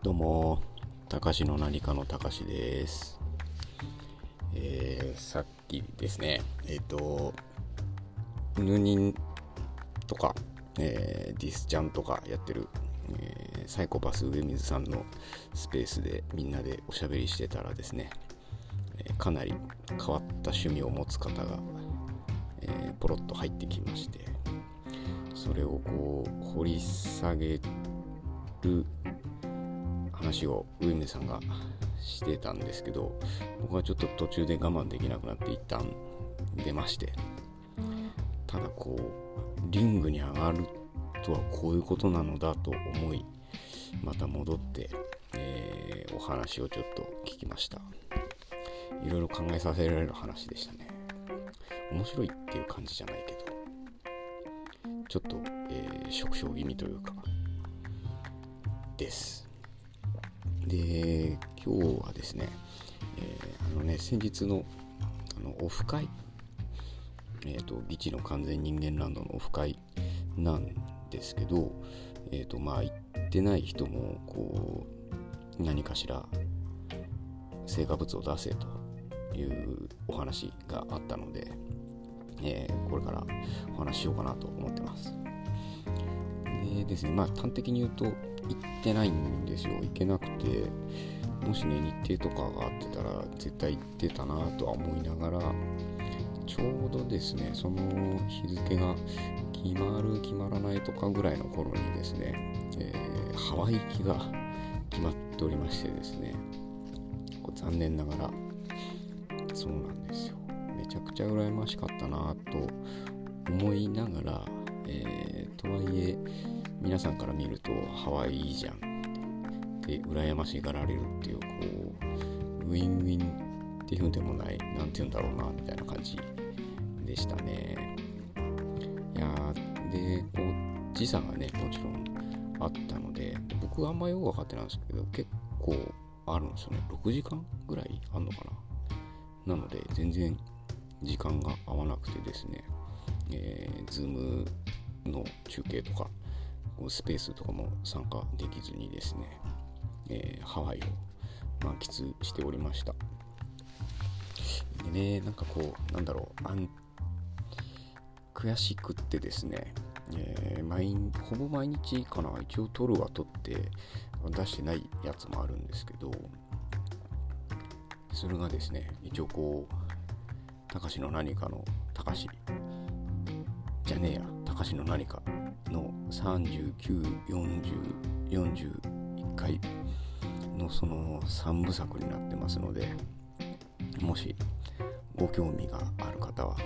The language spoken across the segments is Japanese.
どうも、たかしの何かのたかしです。さっきですね、ヌニンとか、ディスちゃんとかやってる、サイコパス上水さんのスペースでみんなでおしゃべりしてたらですね、かなり変わった趣味を持つ方が、ポロッと入ってきまして、それをこう掘り下げる話を上水さんがしてたんですけど、僕はちょっと途中で我慢できなくなって一旦出まして、ただこうリングに上がるとはこういうことなのだと思い、また戻って、お話をちょっと聞きました。いろいろ考えさせられる話でしたね。面白いっていう感じじゃないけど、ちょっと、縮小気味というかです。で、今日はですね、先日のオフ会、ギチの完全人間ランドのオフ会なんですけど、行ってない人もこう何かしら成果物を出せというお話があったので、これからお話ししようかなと思ってます。でですね、端的に言うと行ってないんですよ。行けなくて、もしね日程とかがあってたら絶対行ってたなとは思いながら、ちょうどですねその日付が決まる決まらないとかぐらいの頃にですね、ハワイ行きが決まっておりましてですね、残念ながらそうなんですよ。めちゃくちゃ羨ましかったなと思いながら、とはいえ皆さんから見るとハワイいいじゃんって羨ましがられるっていう、こうウィンウィンっていうんでもない、なんていうんだろうなみたいな感じでしたね。いやでこう時差がねもちろんあったので、僕はあんまよく分かってないんですけど結構あるんですよね。6時間ぐらいあんのかな。なので全然時間が合わなくてですね、ズームの中継とかスペースとかも参加できずにですね、ハワイを満喫しておりました。でね、なんかこうなんだろう、悔しくってですね、ほぼ毎日かな、一応撮るは撮って出してないやつもあるんですけど、それがですね一応こうたかしの何かのたかしじゃねえや、たかしの何かの39、40、41回のその3部作になってますので、もしご興味がある方は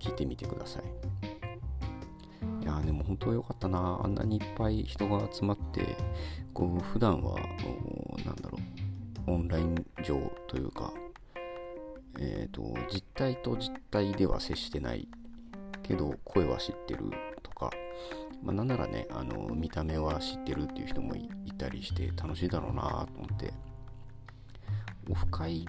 聞いてみてください。いやでも本当良かったな。あんなにいっぱい人が集まって、こう普段はなんだろう、オンライン上というか、実体と実体では接してないけど声は知ってるとか、なんならね見た目は知ってるっていう人も いたりして楽しいだろうなと思って、オフ会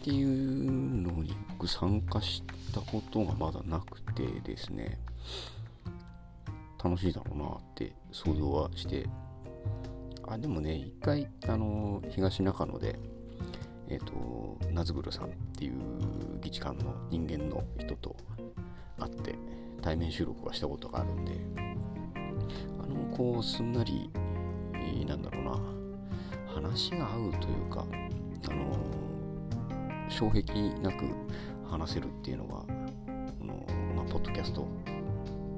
っていうのに僕参加したことがまだなくてですね、楽しいだろうなって想像はして、でもね一回東中野でナズブルさんっていう議事官の人間の人と会って対面収録はしたことがあるんで、こうすんなりなんだろうな、話が合うというか障壁なく話せるっていうのがポッドキャスト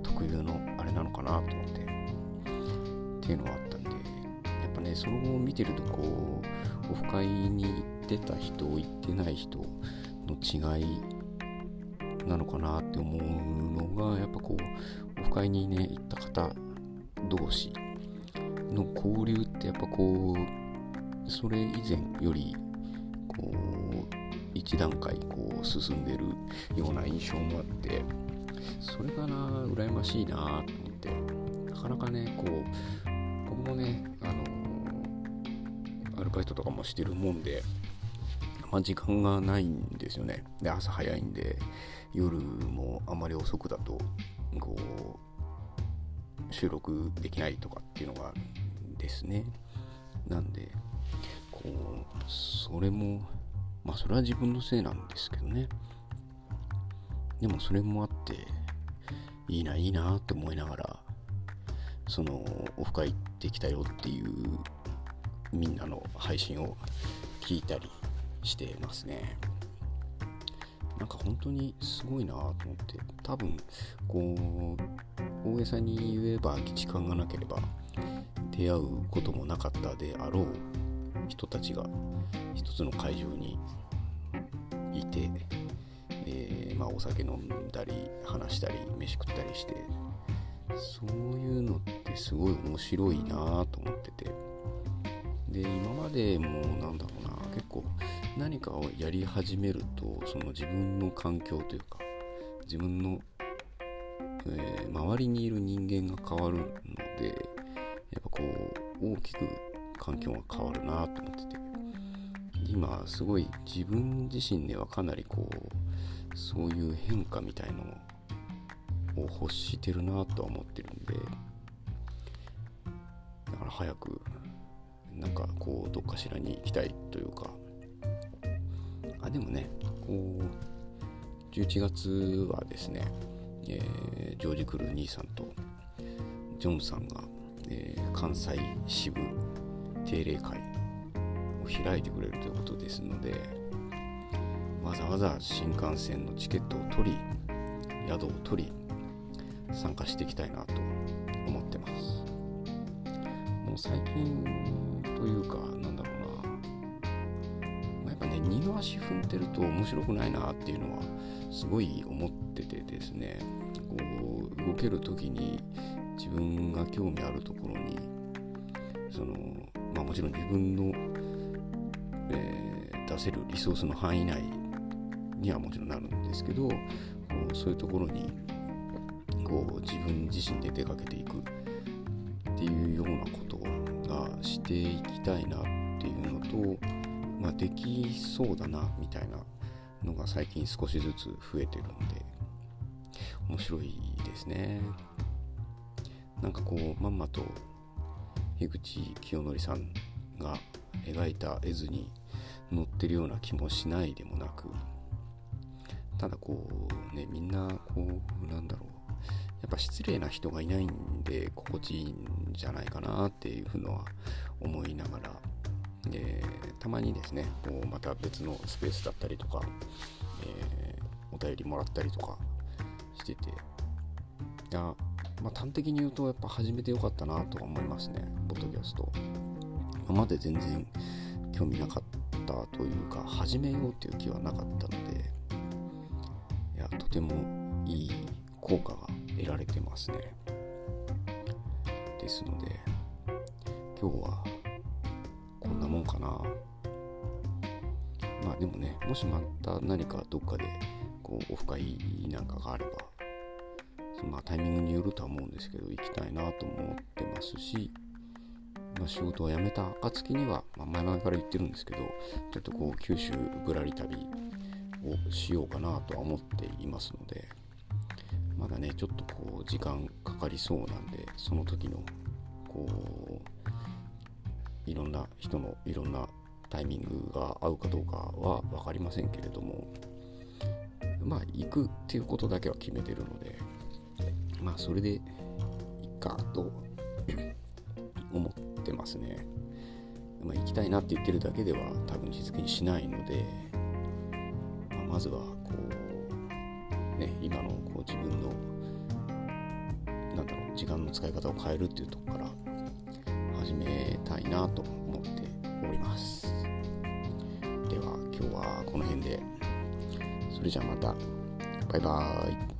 特有のあれなのかなと思ってっていうのがあったんで、やっぱねその後見てるとこうオフ会に行ってた人行ってない人の違いなのかなって思うのが、やっぱこうオフ会にね行った方同士の交流って、やっぱこうそれ以前よりこう一段階こう進んでるような印象もあって、それがな羨ましいなと思って、なかなかねこう僕もねアルバイトとかもしてるもんで、時間がないんですよね。で朝早いんで、夜もあまり遅くだとこう収録できないとかっていうのがですね、なんでこうそれもまあそれは自分のせいなんですけどね。でもそれもあっていいなって思いながらそのオフ会行ってきたよっていうみんなの配信を聞いたりしてますね。なんか本当にすごいなと思って多分こう大げさに言えば時間がなければ出会うこともなかったであろう人たちが一つの会場にいて、まあお酒飲んだり話したり飯食ったりしてそういうのってすごい面白いなと思ってて、で今までもなんだろうな結構何かをやり始めるとその自分の環境というか自分の、周りにいる人間が変わるのでやっぱこう大きく環境が変わるなと思ってて、今すごい自分自身ではかなりこうそういう変化みたいのを欲してるなとは思ってるんで、だから早くなんかこうどっかしらに行きたいというか、でもねこう11月はですね、ジョージ・クルーニーさんとジョンさんが、関西支部定例会を開いてくれるということですので、わざわざ新幹線のチケットを取り宿を取り参加していきたいなと思ってます。もう最近というかなんだろう二の足踏んでると面白くないなっていうのはすごい思っててですね、こう動けるときに自分が興味あるところにその、まあ、もちろん自分の、出せるリソースの範囲内にはもちろんなるんですけど、こうそういうところにこう自分自身で出かけていくっていうようなことがしていきたいなっていうのと、まあ、できそうだなみたいなのが最近少しずつ増えてるんで面白いですね。なんかこうまんまと樋口清則さんが描いた絵図に載ってるような気もしないでもなく、ただこうねみんなこうなんだろうやっぱ失礼な人がいないんで心地いいんじゃないかなっていうふうのは思いながら、たまにですねこうまた別のスペースだったりとか、お便りもらったりとかしてて、いや、まあ、端的に言うとやっぱ始めてよかったなとは思いますね。ポッドキャスト今まで全然興味なかったというか始めようという気はなかったので、いやとてもいい効果が得られてますね。ですので今日はこんなもんかな。まあでもね、もしまた何かどっかでこうオフ会なんかがあれば、まあタイミングによるとは思うんですけど、行きたいなと思ってますし、まあ、仕事を辞めた暁には、まあ、前々から言ってるんですけど、ちょっとこう九州ぶらり旅をしようかなとは思っていますので、まだねちょっとこう時間かかりそうなんで、その時のこういろんな人のいろんなタイミングが合うかどうかは分かりませんけれども、まあ行くっていうことだけは決めてるので、まあそれでいいかと思ってますね。まあ、行きたいなって言ってるだけでは多分実現しないので、まあ、まずはこうね今のこう自分のなんだろう時間の使い方を変えるっていうところから始めたいなと思っております。では今日はこの辺で、それじゃあまたバイバーイ。